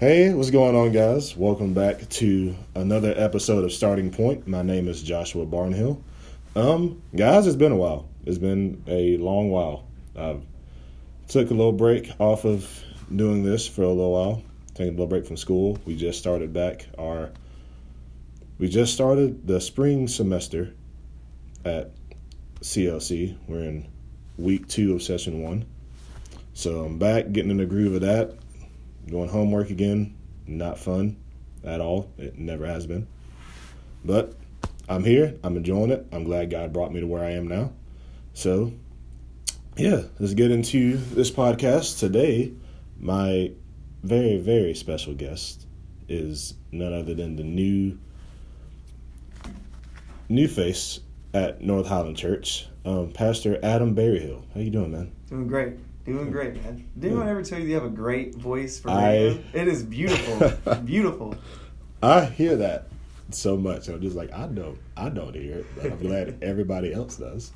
Hey, what's going on, guys? Welcome back to another episode of Starting Point. My name is Joshua Barnhill. Guys, it's been a while. It's been a long while. I took a little break off of doing this for a little while. Taking a little break from school. We just started We just started the spring semester at CLC. We're in week 2 of session 1. So I'm back, getting in the groove of that. Doing homework again, not fun at all. It never has been. But I'm here. I'm enjoying it. I'm glad God brought me to where I am now. So, yeah, let's get into this podcast. Today, my very, very special guest is none other than the new face at North Highland Church, Pastor Adam Berryhill. How you doing, man? Doing great. Doing great, man. Did anyone ever tell you have a great voice for radio? It is beautiful. Beautiful. I hear that so much. I'm just like, I don't hear it, but I'm glad everybody else does.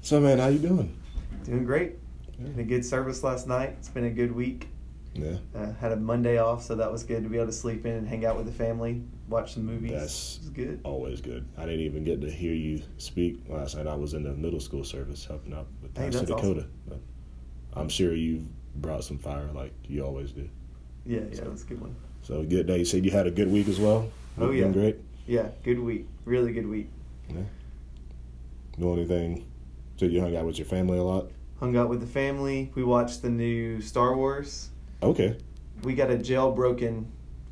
So, man, how you doing? Doing great. Yeah. Had a good service last night. It's been a good week. Yeah. Had a Monday off, so that was good to be able to sleep in and hang out with the family, watch some movies. That's good. Always good. I didn't even get to hear you speak last night. I was in the middle school service helping out with Pastor Dakota. Awesome. But I'm sure you brought some fire like you always do. Yeah, that was a good one. So good day. You said you had a good week as well? Oh, yeah. Been great? Yeah, good week. Really good week. Yeah. Know anything? So you hung out with your family a lot? Hung out with the family. We watched the new Star Wars. Okay. We got a jailbroken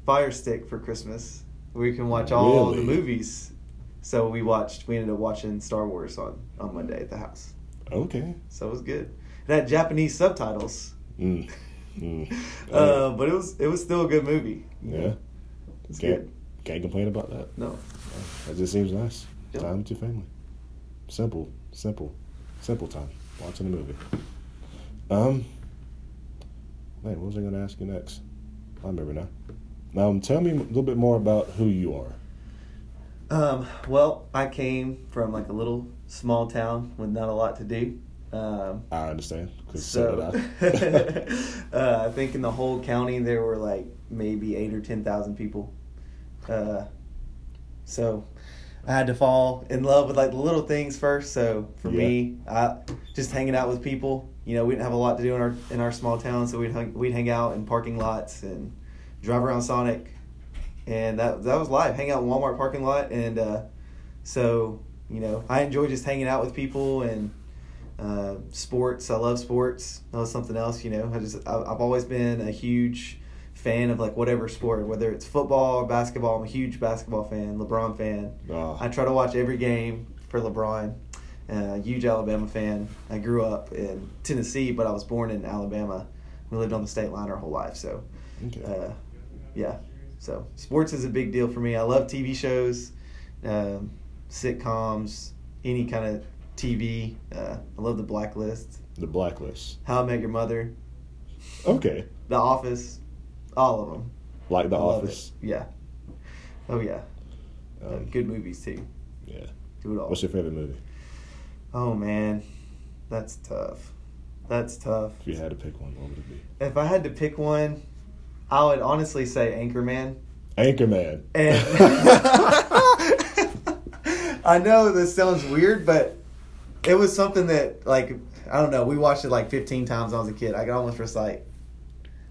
Fire Stick for Christmas. We can watch all the movies. So we ended up watching Star Wars on Monday at the house. Okay. So it was good. It had Japanese subtitles. But it was still a good movie. Yeah. It's good. Can't complain about that. No. That just seems nice. Yep. Time with your family. Simple time. Watching a movie. Hey, what was I going to ask you next? I remember now. Tell me a little bit more about who you are. Well, I came from like a little small town with not a lot to do. I understand. I think in the whole county there were like maybe 8,000 or 10,000 people. So I had to fall in love with like the little things first. So for me, I just hanging out with people. You know, we didn't have a lot to do in our small town, so we'd hang out in parking lots and drive around Sonic, and that was life. Hang out in Walmart parking lot, and so you know, I enjoy just hanging out with people and sports. I love sports. That was something else. You know, I've always been a huge fan of like whatever sport, whether it's football or basketball. I'm a huge basketball fan, LeBron fan. Oh. I try to watch every game for LeBron. Huge Alabama fan. I grew up in Tennessee, but I was born in Alabama. We lived on the state line our whole life, so okay. So sports is a big deal for me. I love TV shows, sitcoms, any kind of TV. I love The Blacklist. How I Met Your Mother. Okay. The Office. All of them. Like The Office. Yeah. Oh yeah. Good movies too. Yeah. Do it all. What's your favorite movie? Oh, man, that's tough. If you had to pick one, what would it be? If I had to pick one, I would honestly say Anchorman. And I know this sounds weird, but it was something that, like, I don't know, we watched it like 15 times when I was a kid. I could almost recite.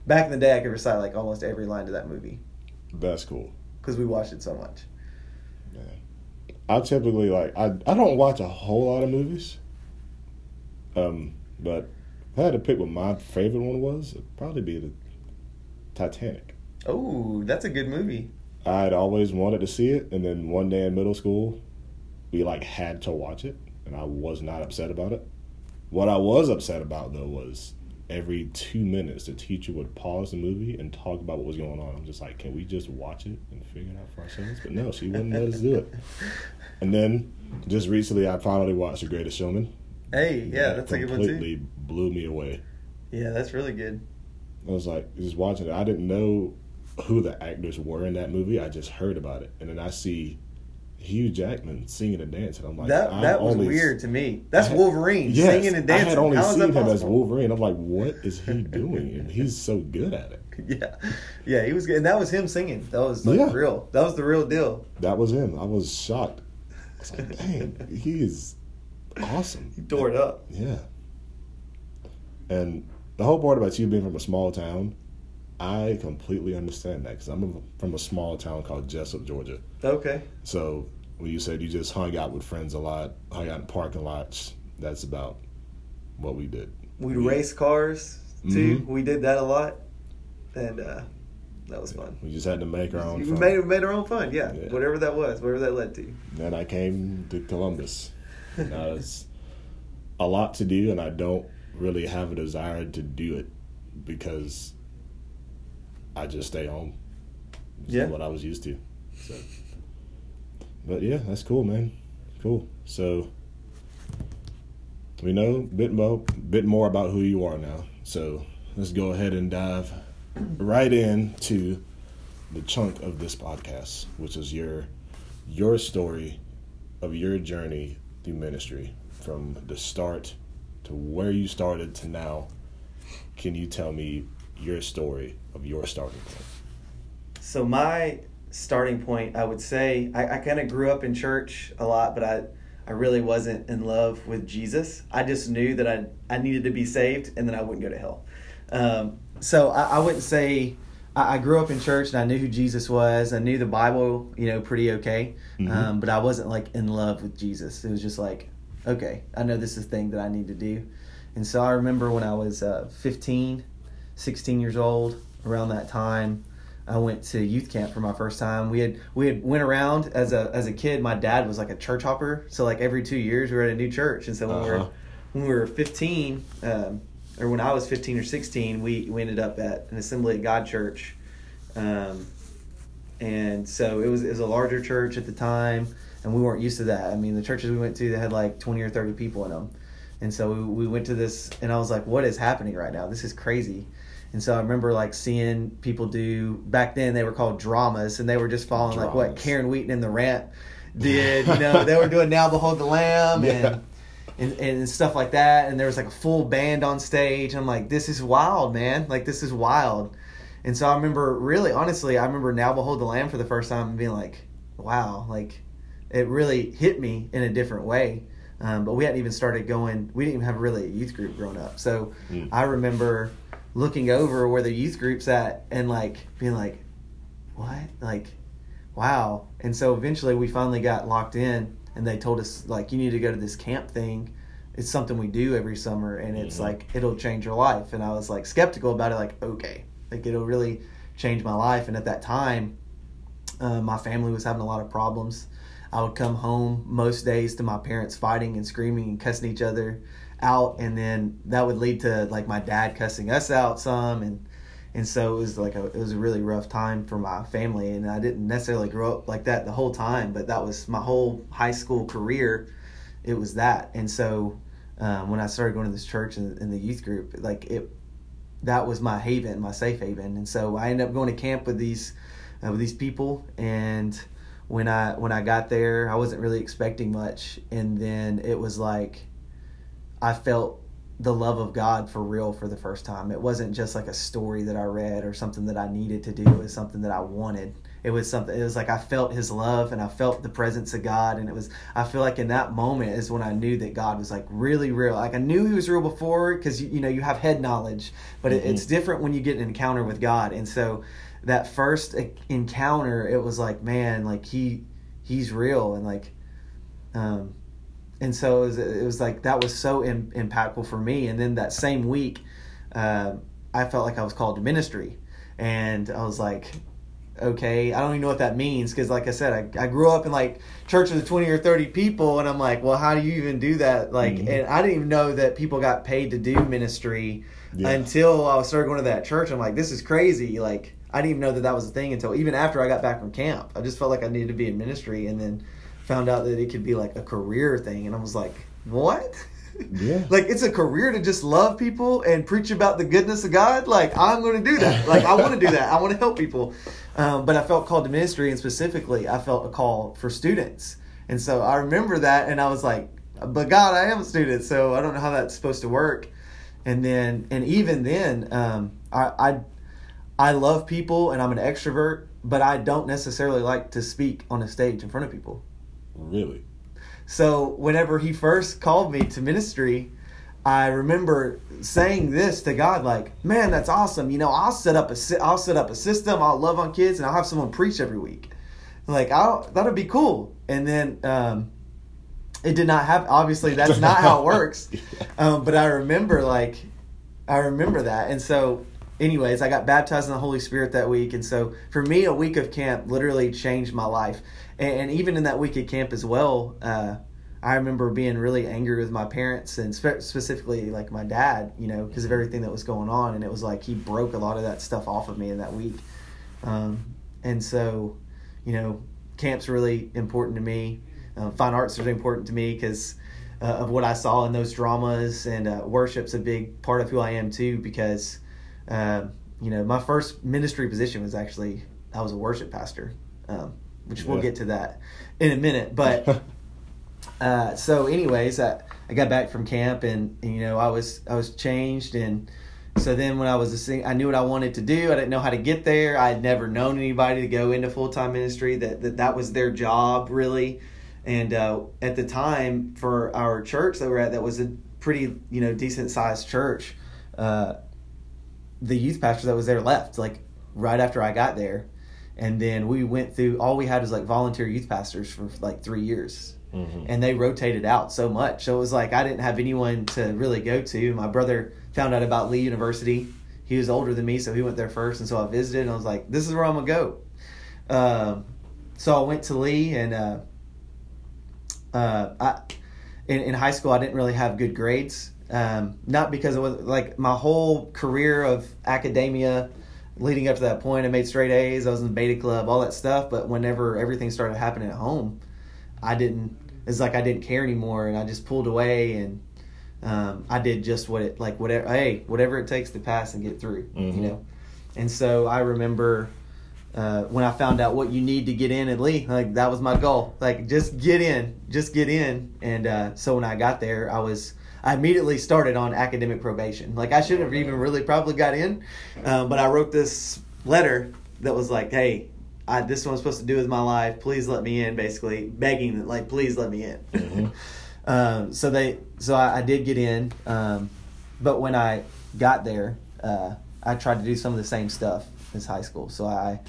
Back in the day, I could recite, like, almost every line to that movie. That's cool. Because we watched it so much. Yeah. I typically, like, I don't watch a whole lot of movies, but if I had to pick what my favorite one was, it'd probably be the Titanic. Oh, that's a good movie. I'd always wanted to see it, and then one day in middle school, we, like, had to watch it, and I was not upset about it. What I was upset about, though, was every 2 minutes, the teacher would pause the movie and talk about what was going on. I'm just like, can we just watch it and figure it out for ourselves? But no, she wouldn't let us do it. And then, just recently, I finally watched The Greatest Showman. Hey, yeah, that's a good one, too. Completely blew me away. Yeah, that's really good. I was like, just watching it. I didn't know who the actors were in that movie. I just heard about it. And then I see Hugh Jackman singing and dancing. I'm like, that was weird to me. That's Wolverine singing and dancing. I had only seen him as Wolverine. I'm like, what is he doing? He's so good at it. Yeah, he was good. And that was him singing. That was like real. That was the real deal. That was him. I was shocked. I was like, dang, he is awesome. He tore it up. Yeah. And the whole part about you being from a small town, I completely understand that because I'm from a small town called Jessup, Georgia. Okay. So when you said you just hung out with friends a lot, hung out in parking lots, that's about what we did. We'd race cars, too. Mm-hmm. We did that a lot. And that was fun. We just had to make our own fun. We made our own fun, yeah. Whatever that was, whatever that led to. Then I came to Columbus. Now it's a lot to do, and I don't really have a desire to do it because I just stay home. That's what I was used to. So. But yeah, that's cool, man. Cool. So we know a bit more about who you are now. So let's go ahead and dive right into the chunk of this podcast, which is your story of your journey through ministry from the start to where you started to now. Can you tell me your story of your starting point? So my starting point, I would say, I kind of grew up in church a lot, but I really wasn't in love with Jesus. I just knew that I needed to be saved and then I wouldn't go to hell. So I wouldn't say I grew up in church and I knew who Jesus was. I knew the Bible, pretty okay. Mm-hmm. But I wasn't like in love with Jesus. It was just like, okay, I know this is the thing that I need to do. And so I remember when I was 15, 16 years old, around that time, I went to youth camp for my first time. We had went around as a kid. My dad was like a church hopper, so like every 2 years we were at a new church. And so when we were 15, or when I was 15 or 16, we ended up at an Assembly of God church, and so it was a larger church at the time, and we weren't used to that. I mean, the churches we went to, they had like 20 or 30 people in them, and so we went to this, and I was like, "What is happening right now? This is crazy." And so I remember like seeing people do, back then they were called dramas, and they were just following dramas, like what Karen Wheaton and the Ramp did. They were doing Now Behold the Lamb and stuff like that. And there was like a full band on stage. I'm like, this is wild, man. Like, this is wild. And so I remember really, honestly, Now Behold the Lamb for the first time and being like, wow, like it really hit me in a different way. But we hadn't even started going. We didn't even have really a youth group growing up. So I remember looking over where the youth group's at and like being like, what? Like, wow. And so eventually we finally got locked in, and they told us like, you need to go to this camp thing. It's something we do every summer, and it's like, it'll change your life. And I was like skeptical about it. Like, okay, like it'll really change my life. And at that time, my family was having a lot of problems. I would come home most days to my parents fighting and screaming and cussing each other out, and then that would lead to like my dad cussing us out some, and so it was like it was a really rough time for my family, and I didn't necessarily grow up like that the whole time, but that was my whole high school career. It was that. And so when I started going to this church in the youth group, like that was my haven, my safe haven. And so I ended up going to camp with these people, and when I got there, I wasn't really expecting much, and then it was like I felt the love of God for real for the first time. It wasn't just like a story that I read or something that I needed to do. It was something that I wanted. It was like I felt his love, and I felt the presence of God. And I feel like in that moment is when I knew that God was like really real. Like I knew he was real before because, you have head knowledge, but it's different when you get an encounter with God. And so that first encounter, it was like, man, like he's real. And like, and so it was like that was so impactful for me. And then that same week, I felt like I was called to ministry, and I was like, okay, I don't even know what that means, because like I said, I grew up in like church with 20 or 30 people, and I'm like, well, how do you even do that? Like, and I didn't even know that people got paid to do ministry until I started going to that church. I'm like, this is crazy. Like, I didn't even know that that was a thing until even after I got back from camp. I just felt like I needed to be in ministry, and then found out that it could be like a career thing, and I was like, what? Yeah. Like, it's a career to just love people and preach about the goodness of God? Like, I'm going to do that. Like, I want to do that. I want to help people. But I felt called to ministry, and specifically, I felt a call for students. And so I remember that, and I was like, but God, I am a student, so I don't know how that's supposed to work. And even then, I I love people and I'm an extrovert, but I don't necessarily like to speak on a stage in front of people. Really? So whenever he first called me to ministry, I remember saying this to God, like, man, that's awesome. You know, I'll set up a system. I'll love on kids and I'll have someone preach every week. Like, that'd be cool. And then it did not happen. Obviously, that's not how it works. But I remember that. And so anyways, I got baptized in the Holy Spirit that week. And so for me, a week of camp literally changed my life. And even in that week at camp as well, I remember being really angry with my parents and specifically like my dad, you know, because of everything that was going on. And it was like he broke a lot of that stuff off of me in that week. And so, you know, camp's really important to me. Fine arts is really important to me because of what I saw in those dramas. And worship's a big part of who I am too because, you know, my first ministry position was actually I was a worship pastor, which we'll get to that in a minute. But... so anyways, I got back from camp and, you know, I was changed. And so then when I was a singer, I knew what I wanted to do. I didn't know how to get there. I had never known anybody to go into full-time ministry that was their job really. And, at the time for our church that we're at, that was a pretty, you know, decent sized church. The youth pastor that was there left like right after I got there. And then we went through, all we had was like volunteer youth pastors for like 3 years. Mm-hmm. And they rotated out so much. So it was like I didn't have anyone to really go to. My brother found out about Lee University. He was older than me, so he went there first. And so I visited, and I was like, this is where I'm going to go. So I went to Lee, and I in high school, I didn't really have good grades. Not because it was like my whole career of academia leading up to that point, I made straight A's. I was in the beta club, all that stuff. But whenever everything started happening at home, I didn't care anymore, and I just pulled away, and I did just whatever it takes to pass and get through, mm-hmm. you know. And so I remember when I found out what you need to get in at Lee, like that was my goal, like just get in. And so when I got there, I immediately started on academic probation. Like I shouldn't have even really probably got in, but I wrote this letter that was like, hey. This is what I'm supposed to do with my life. Please let me in, basically. Begging, like, please let me in. Mm-hmm. So I did get in. But when I got there, I tried to do some of the same stuff as high school. So I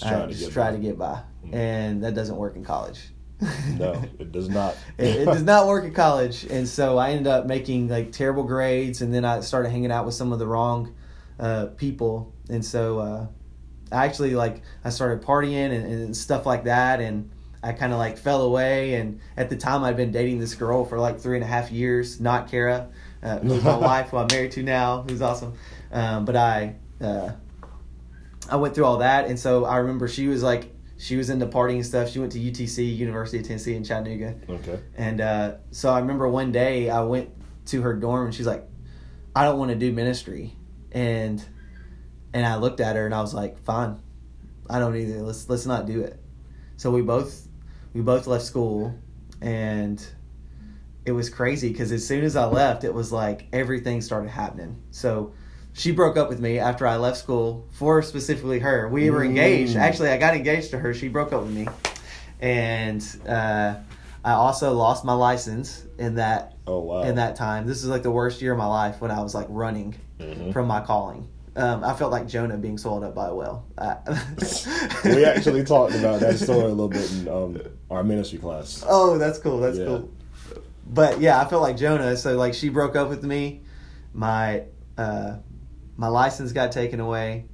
just tried to get by. Mm-hmm. And that doesn't work in college. No, it does not. it does not work in college. And so I ended up making, like, terrible grades. And then I started hanging out with some of the wrong people. And so... I started partying and stuff like that, and I kind of like fell away. And at the time, I'd been dating this girl for like 3.5 years, not Kara, who's my wife, who I'm married to now, who's awesome. But I went through all that, and so I remember she was into partying and stuff. She went to UTC, University of Tennessee in Chattanooga. Okay. And so I remember one day I went to her dorm, and she's like, "I don't want to do ministry," And I looked at her and I was like, fine, I don't either. Let's not do it. So we both left school, and it was crazy because as soon as I left, it was like everything started happening. So she broke up with me after I left school for specifically her. We were engaged. Actually, I got engaged to her. She broke up with me. And I also lost my license in that, in that time. This is like the worst year of my life when I was like running mm-hmm. from my calling. I felt like Jonah being swallowed up by a whale. We actually talked about that story a little bit in our ministry class. Oh, that's cool. That's cool. But yeah, I felt like Jonah. So like she broke up with me. My license got taken away.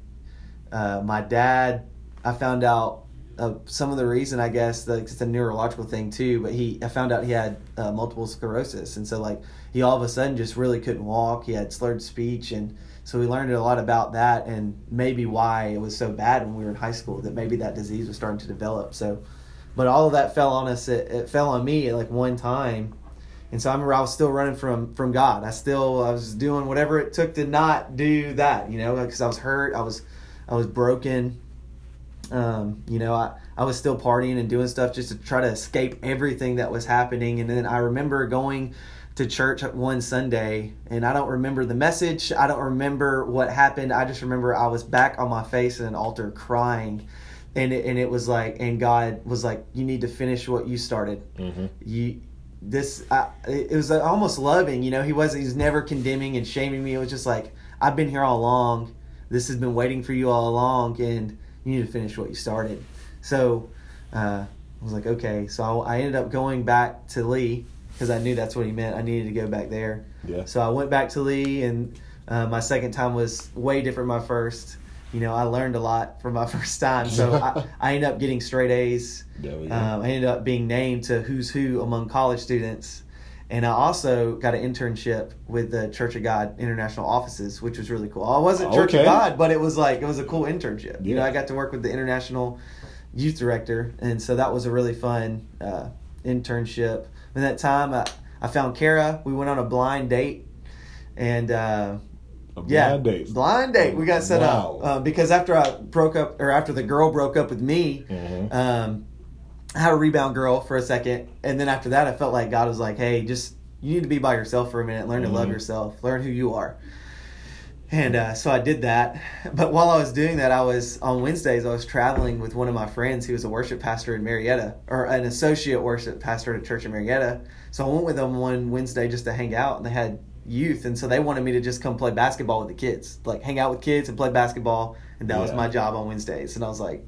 My dad, I found out some of the reason, I guess, it's a neurological thing too, but I found out he had multiple sclerosis. And so like he all of a sudden just really couldn't walk. He had slurred speech, and so we learned a lot about that and maybe why it was so bad when we were in high school, that maybe that disease was starting to develop. So, but all of that fell on us. It fell on me at like one time. And so I remember I was still running from God. I was doing whatever it took to not do that, you know, because I was hurt. I was broken. You know, I was still partying and doing stuff just to try to escape everything that was happening. And then I remember going to church one Sunday, and I don't remember the message. I don't remember what happened. I just remember I was back on my face at an altar crying, and it was like, and God was like, you need to finish what you started. Mm-hmm. It was almost loving, you know. He was never condemning and shaming me. It was just like, I've been here all along. This has been waiting for you all along, and you need to finish what you started. So I was like, okay. So I ended up going back to Lee, because I knew that's what he meant. I needed to go back there. Yeah. So I went back to Lee, and my second time was way different than my first. You know, I learned a lot from my first time. So I ended up getting straight A's. Yeah, yeah. I ended up being named to who's who among college students. And I also got an internship with the Church of God International offices, which was really cool. I wasn't Church of God, but it was a cool internship. Yeah. You know, I got to work with the international youth director, and so that was a really fun internship. And that time, I found Kara. We went on a blind date, and blind date. We got set up because after I broke up, or after the girl broke up with me. Mm-hmm. I had a rebound girl for a second, and then after that I felt like God was like, hey, just, you need to be by yourself for a minute, learn to love yourself, learn who you are. And so I did that. But while I was doing that, on Wednesdays I was traveling with one of my friends who was a worship pastor in Marietta, or an associate worship pastor at a church in Marietta. So I went with them one Wednesday just to hang out, and they had youth, and so they wanted me to just come play basketball with the kids, like hang out with kids and play basketball, and that was my job on Wednesdays. And I was like,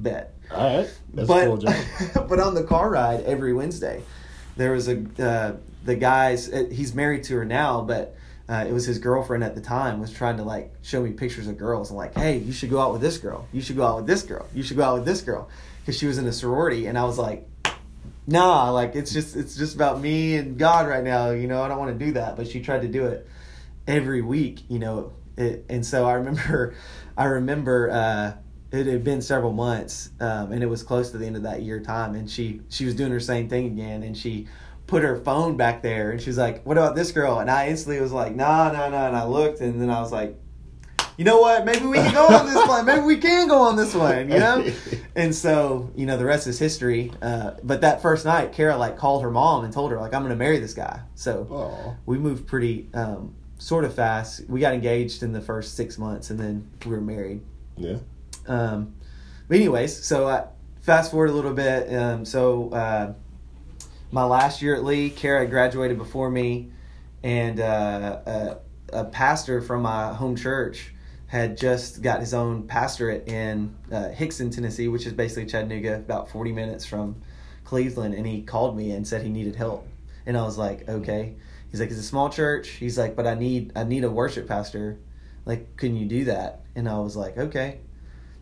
bet. All right. That's a cool job. But on the car ride every Wednesday, there was the guys, he's married to her now, but it was his girlfriend at the time, was trying to like show me pictures of girls and like, hey, you should go out with this girl. You should go out with this girl. You should go out with this girl. Because she was in a sorority, and I was like, nah, like it's just about me and God right now. You know, I don't want to do that. But she tried to do it every week, you know. And so I remember, it had been several months, and it was close to the end of that year time. And she was doing her same thing again, and she put her phone back there, and she was like, what about this girl? And I instantly was like, nah. And I looked, and then I was like, you know what? Maybe we can go on this one. Maybe we can go on this one, you know? And so, you know, the rest is history. But that first night, Kara, like, called her mom and told her, like, I'm going to marry this guy. So we moved pretty sort of fast. We got engaged in the first 6 months, and then we were married. Yeah. But anyways, so I fast forward a little bit. My last year at Lee, Kara graduated before me, and a pastor from my home church had just got his own pastorate in Hickson, Tennessee, which is basically Chattanooga, about 40 minutes from Cleveland. And he called me and said he needed help, and I was like, okay. He's like, it's a small church. He's like, but I need a worship pastor. Like, can you do that? And I was like, okay.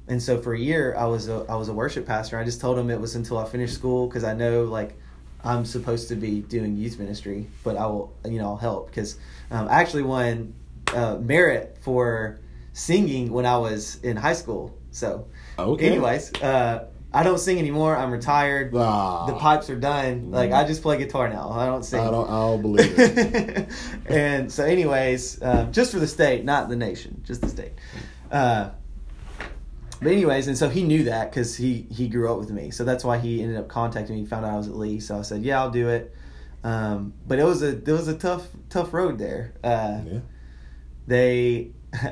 And so for a year, I was a worship pastor. I just told him it was until I finished school, because I know, like, I'm supposed to be doing youth ministry, but I will, you know, I'll help, because I actually won merit for singing when I was in high school. So anyways, I don't sing anymore. I'm retired. The pipes are done. Like, I just play guitar now. I don't sing. I don't believe it. And so anyways, just for the state, not the nation, just the state. But anyways, and so he knew that, because he grew up with me. So that's why he ended up contacting me. He found out I was at Lee. So I said, yeah, I'll do it. But it was a tough road there.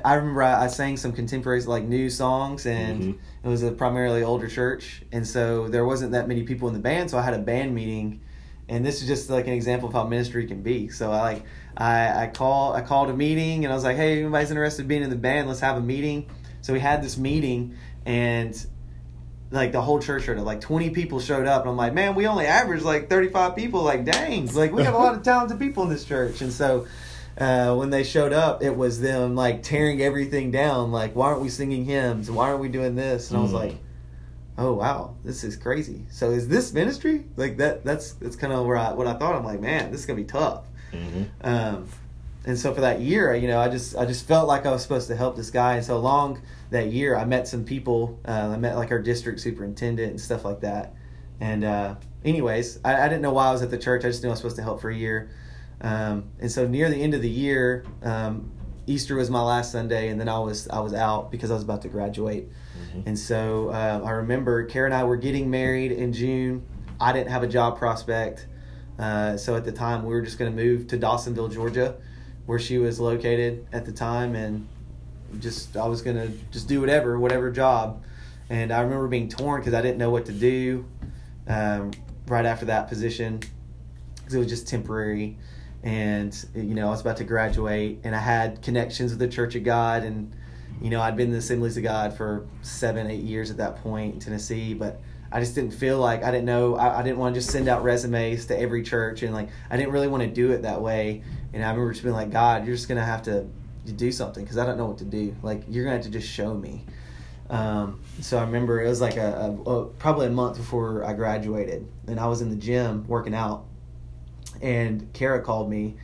I remember I sang some contemporary, like, new songs, and it was a primarily older church. And so there wasn't that many people in the band. So I had a band meeting, and this is just like an example of how ministry can be. So I called a meeting, and I was like, hey, anybody's interested in being in the band? Let's have a meeting. So we had this meeting, and like the whole church showed up, like 20 people showed up. And I'm like, man, we only average like 35 people. Like, dang, like, we have a lot of talented people in this church. And so when they showed up, it was them like tearing everything down. Like, why aren't we singing hymns? Why aren't we doing this? And I was like, oh, wow, this is crazy. So is this ministry? Like that's kind of what I thought. I'm like, man, this is going to be tough. Mm-hmm. And so for that year, you know, I just felt like I was supposed to help this guy. And so along that year, I met some people. I met like our district superintendent and stuff like that. And anyways, I didn't know why I was at the church. I just knew I was supposed to help for a year. And so near the end of the year, Easter was my last Sunday, and then I was out because I was about to graduate. Mm-hmm. And so I remember Kara and I were getting married in June. I didn't have a job prospect. So at the time, we were just going to move to Dawsonville, Georgia, where she was located at the time, and just I was going to just do whatever job. And I remember being torn because I didn't know what to do right after that position, because it was just temporary. And, you know, I was about to graduate, and I had connections with the Church of God, and, you know, I'd been in the Assemblies of God for 7-8 years at that point in Tennessee, but I just didn't feel like, I didn't know, I didn't want to just send out resumes to every church, and like I didn't really want to do it that way. And I remember just being like, God, you're just going to have to do something, because I don't know what to do. Like, you're going to have to just show me. So I remember it was like probably a month before I graduated, and I was in the gym working out, and Kara called me,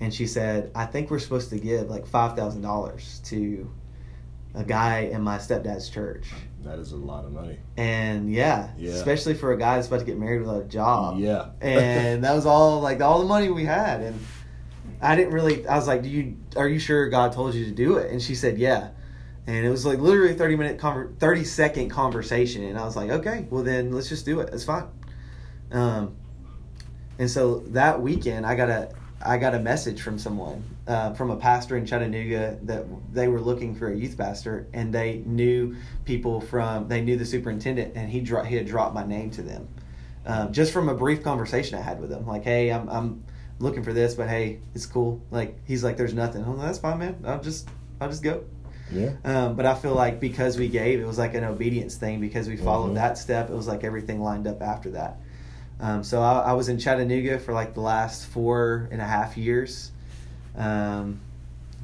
and she said, I think we're supposed to give like $5,000 to a guy in my stepdad's church. That is a lot of money. And yeah, especially for a guy that's about to get married without a job. Yeah. And that was all the money we had. And I was like, are you sure God told you to do it? And she said, yeah. And it was like literally a 30-second conversation. And I was like, okay, well then let's just do it. It's fine. And so that weekend I got a message from someone, from a pastor in Chattanooga, that they were looking for a youth pastor, and they knew the superintendent, and he had dropped my name to them, just from a brief conversation I had with him. Like, hey, I'm looking for this, but hey, it's cool. Like, he's like, there's nothing. I'm like, that's fine, man. I'll just go. Yeah. But I feel like because we gave, it was like an obedience thing, because we followed that step. It was like everything lined up after that. So I was in Chattanooga for like the last 4.5 years.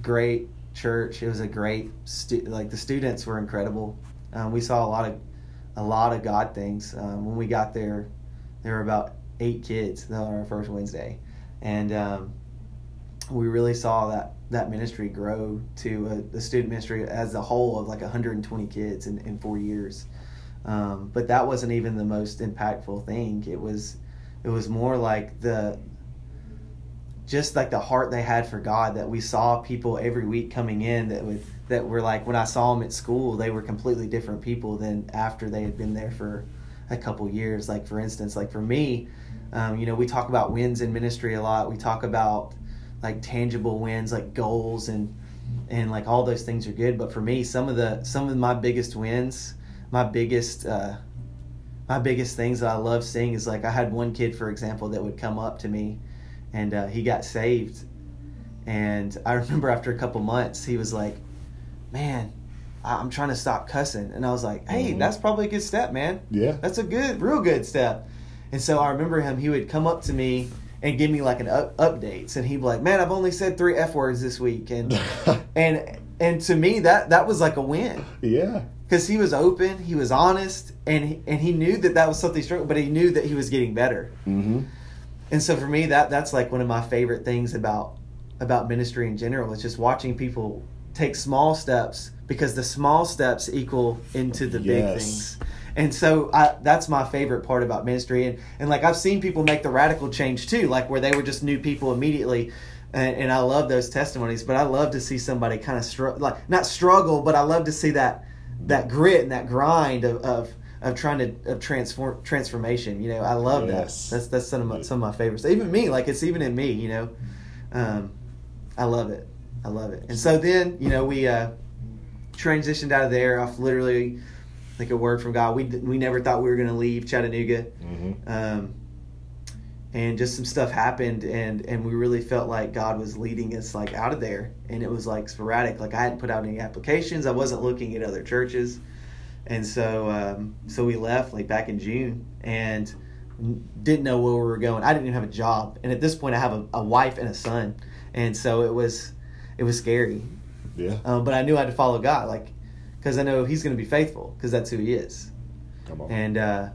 Great church. It was a great the students were incredible. We saw a lot of God things. When we got there, there were about 8 kids on our first Wednesday, and we really saw that ministry grow to the student ministry as a whole of like 120 kids in 4 years. But that wasn't even the most impactful thing. It was more like the heart they had for God, that we saw people every week coming in that were like, when I saw them at school, they were completely different people than after they had been there for a couple years. Like, for instance, like for me, you know, we talk about wins in ministry a lot. We talk about like tangible wins, like goals and like all those things are good. But for me, some of my biggest wins, my biggest things that I love seeing is like, I had one kid, for example, that would come up to me, and he got saved. And I remember after a couple months, he was like, man, I'm trying to stop cussing. And I was like, hey, that's probably a good step, man. Yeah. That's a real good step. And so I remember him, he would come up to me and give me like an updates. And he'd be like, man, I've only said 3 F words this week. And to me, that was like a win. Yeah. Because he was open, he was honest, and he knew that was something strong, but he knew that he was getting better. Mm-hmm. And so for me, that's like one of my favorite things about ministry in general, is just watching people take small steps, because the small steps equal into the big things. And so that's my favorite part about ministry. And like I've seen people make the radical change too, like where they were just new people immediately. And I love those testimonies, but I love to see somebody kind of not struggle, but I love to see that grit and that grind of trying to transformation, you know. I love that. That's some of my favorites. Even me, like it's even in me, you know. I love it. And so then, you know, we transitioned out of there off literally like a word from God. We never thought we were going to leave Chattanooga, and just some stuff happened, and we really felt like God was leading us like out of there. And it was like sporadic. Like I hadn't put out any applications. I wasn't looking at other churches. And so we left like back in June and didn't know where we were going. I didn't even have a job. And at this point I have a wife and a son. And so it was scary. Yeah. But I knew I had to follow God, like, because I know he's going to be faithful, because that's who he is. Come on. And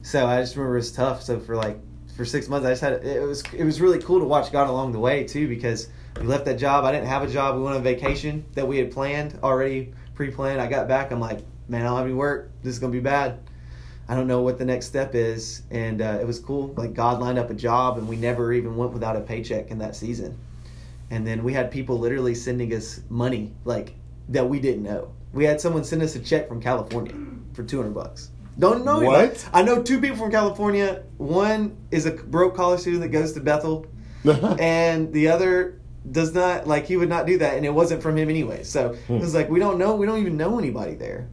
so I just remember it was tough. So for 6 months, I just had it was really cool to watch God along the way too, because we left that job. I didn't have a job. We went on vacation that we had pre-planned. I got back. I'm like, man, I don't have any work. This is gonna be bad. I don't know what the next step is. And it was cool. Like God lined up a job, and we never even went without a paycheck in that season. And then we had people literally sending us money like that we didn't know. We had someone send us a check from California for $200. Don't know what? Anybody. I know two people from California. One is a broke college student that goes to Bethel, and the other does not. Like, he would not do that, and it wasn't from him anyway. So it was like, we don't know. We don't even know anybody there.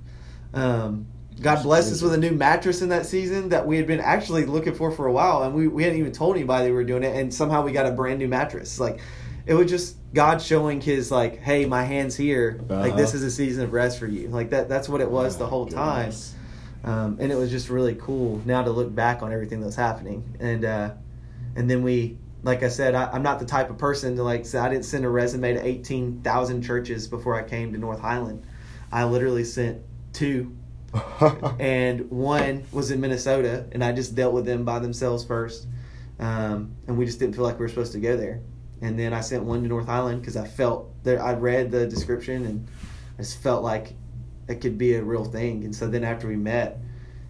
God blessed us with a new mattress in that season that we had been actually looking for a while, and we hadn't even told anybody we were doing it, and somehow we got a brand new mattress. Like, it was just God showing His, like, hey, my hand's here. Like, this is a season of rest for you. Like, that's what it was the whole time. And it was just really cool now to look back on everything that's happening. And then we, like I said, I'm not the type of person to, like, say, I didn't send a resume to 18,000 churches before I came to North Highland. I literally sent 2. And one was in Minnesota, and I just dealt with them by themselves first. And we just didn't feel like we were supposed to go there. And then I sent one to North Highland because I felt that I read the description and I just felt like it could be a real thing. And so then after we met,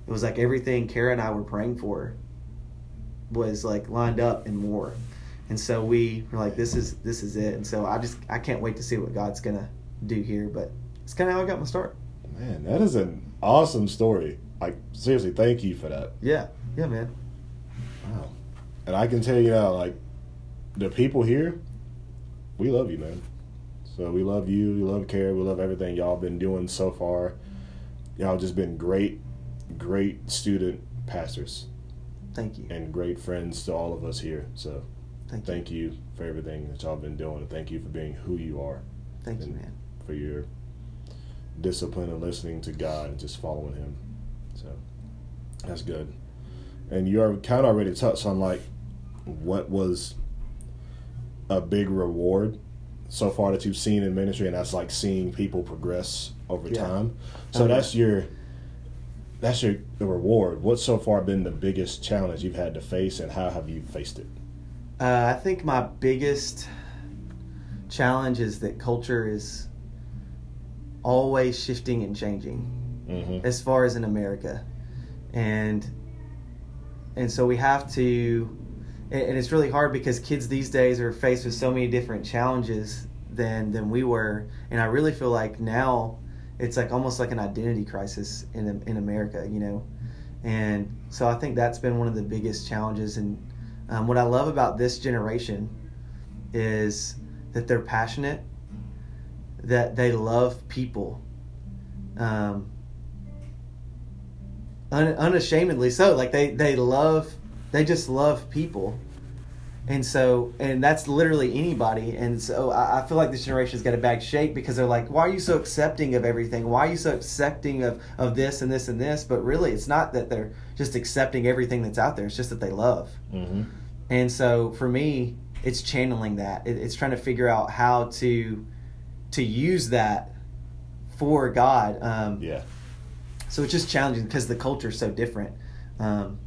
it was like everything Kara and I were praying for was like lined up and more. And so we were like, this is it. And so I can't wait to see what God's gonna do here. But it's kind of how I got my start. Man, that is an awesome story. Like, seriously, thank you for that. Yeah, man. Wow. And I can tell you now, like, the people here, we love you, man. So we love you, we love Kara, we love everything y'all been doing so far. Y'all just been great student pastors. Thank you. And great friends to all of us here. So thank you for everything that y'all been doing, and thank you for being who you are. Thank you, man. For your discipline and listening to God and just following Him. So that's good. And you are kind of already touched on, like, what was a big reward so far that you've seen in ministry, and that's like seeing people progress over time. So that's your reward. What's so far been the biggest challenge you've had to face, and how have you faced it? I think my biggest challenge is that culture is always shifting and changing, as far as in America, and so we have to, and it's really hard because kids these days are faced with so many different challenges than we were, and I really feel like now it's like almost like an identity crisis in America, you know, and so I think that's been one of the biggest challenges. And what I love about this generation is that they're passionate, that they love people, unashamedly so. Like they just love people, and that's literally anybody. And so I feel like this generation's got a bad shape because they're like, why are you so accepting of everything? Why are you so accepting of this and this and this? But really, it's not that they're just accepting everything that's out there. It's just that they love. And so for me, it's channeling that. It's trying to figure out how to use that for God. So it's just challenging because the culture is so different. And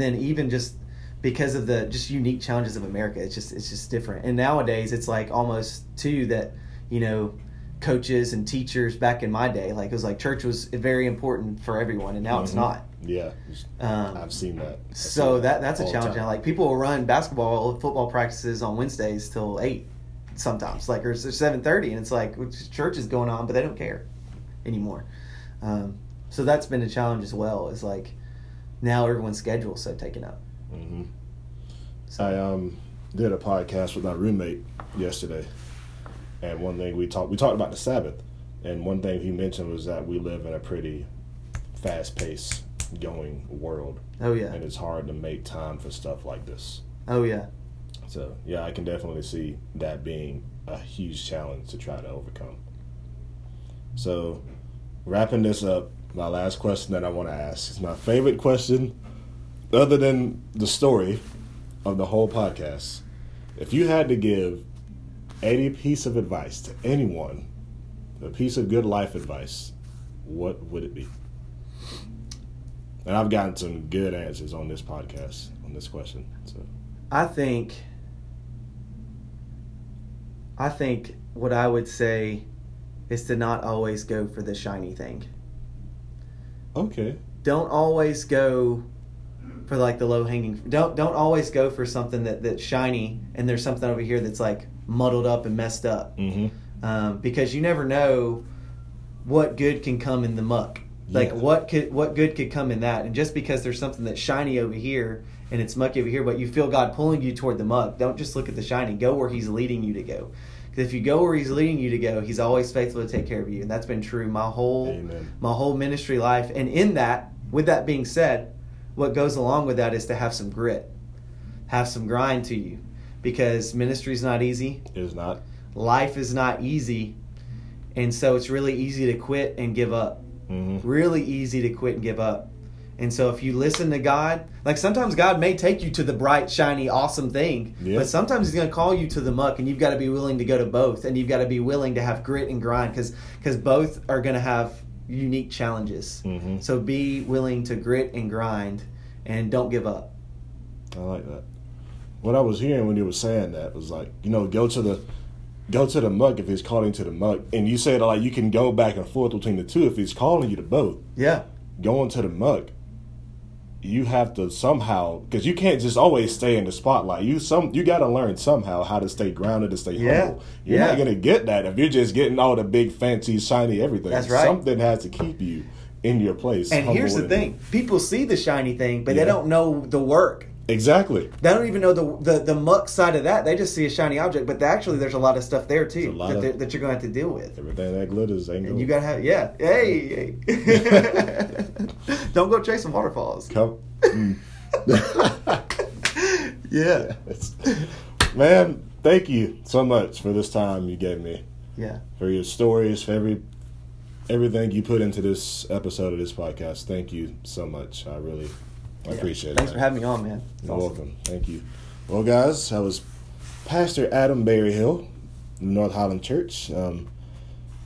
then even just because of the just unique challenges of America, it's just different. And nowadays it's like almost too that, you know, coaches and teachers back in my day, like it was like church was very important for everyone, and now it's not. Yeah. I've seen that. So that's a challenge now. Like people will run basketball, football practices on Wednesdays till 8. Sometimes, like, or it's 7:30, and it's like church is going on, but they don't care anymore. So that's been a challenge as well. Is like now everyone's schedule is so taken up. So. I did a podcast with my roommate yesterday, and one thing we talked about the Sabbath, and one thing he mentioned was that we live in a pretty fast-paced going world. Oh yeah, and it's hard to make time for stuff like this. Oh yeah. So, yeah, I can definitely see that being a huge challenge to try to overcome. So, wrapping this up, my last question that I want to ask is my favorite question, other than the story of the whole podcast. If you had to give any piece of advice to anyone, a piece of good life advice, what would it be? And I've gotten some good answers on this podcast, on this question. So, I think what I would say is to not always go for the shiny thing. Okay. Don't always go for like the low hanging. Don't always go for something that's shiny and there's something over here that's like muddled up and messed up. Because you never know what good can come in the muck. Like what good could come in that? And just because there's something that's shiny over here and it's mucky over here, but you feel God pulling you toward the muck, don't just look at the shiny. Go where He's leading you to go. Because if you go where He's leading you to go, He's always faithful to take care of you. And that's been true my whole ministry life. And in that, with that being said, what goes along with that is to have some grit, have some grind to you, because ministry's not easy. It is not. Life is not easy. And so it's really easy to quit and give up. Mm-hmm. Really easy to quit and give up. And so if you listen to God, like sometimes God may take you to the bright, shiny, awesome thing, but sometimes He's going to call you to the muck, and you've got to be willing to go to both, and you've got to be willing to have grit and grind, because both are going to have unique challenges. Mm-hmm. So be willing to grit and grind and don't give up. I like that. What I was hearing when you were saying that was like, you know, go to the muck if He's calling to the muck. And you said like you can go back and forth between the two if He's calling you to both. Yeah. Going to the muck, you have to somehow, because you can't just always stay in the spotlight. You got to learn somehow how to stay grounded and stay humble. You're not going to get that if you're just getting all the big, fancy, shiny everything. That's right. Something has to keep you in your place. And here's the thing. People see the shiny thing, but they don't know the work. Exactly. They don't even know the muck side of that. They just see a shiny object, but actually there's a lot of stuff there too that you're going to have to deal with. Everything that glitters ain't good. You got to have, hey. Don't go chasing waterfalls. Come. Yeah. Man, thank you so much for this time you gave me. Yeah. For your stories, for everything you put into this episode of this podcast. Thank you so much. I appreciate it. Thanks for having me on, man. You're awesome. Welcome. Thank you. Well, guys, that was Pastor Adam Berryhill, North Highland Church.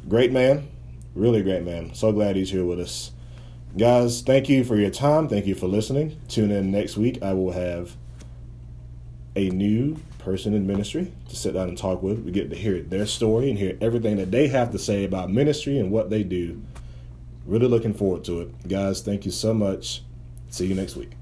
Great man. Really great man. So glad he's here with us. Guys, thank you for your time. Thank you for listening. Tune in next week. I will have a new person in ministry to sit down and talk with. We get to hear their story and hear everything that they have to say about ministry and what they do. Really looking forward to it. Guys, thank you so much. See you next week.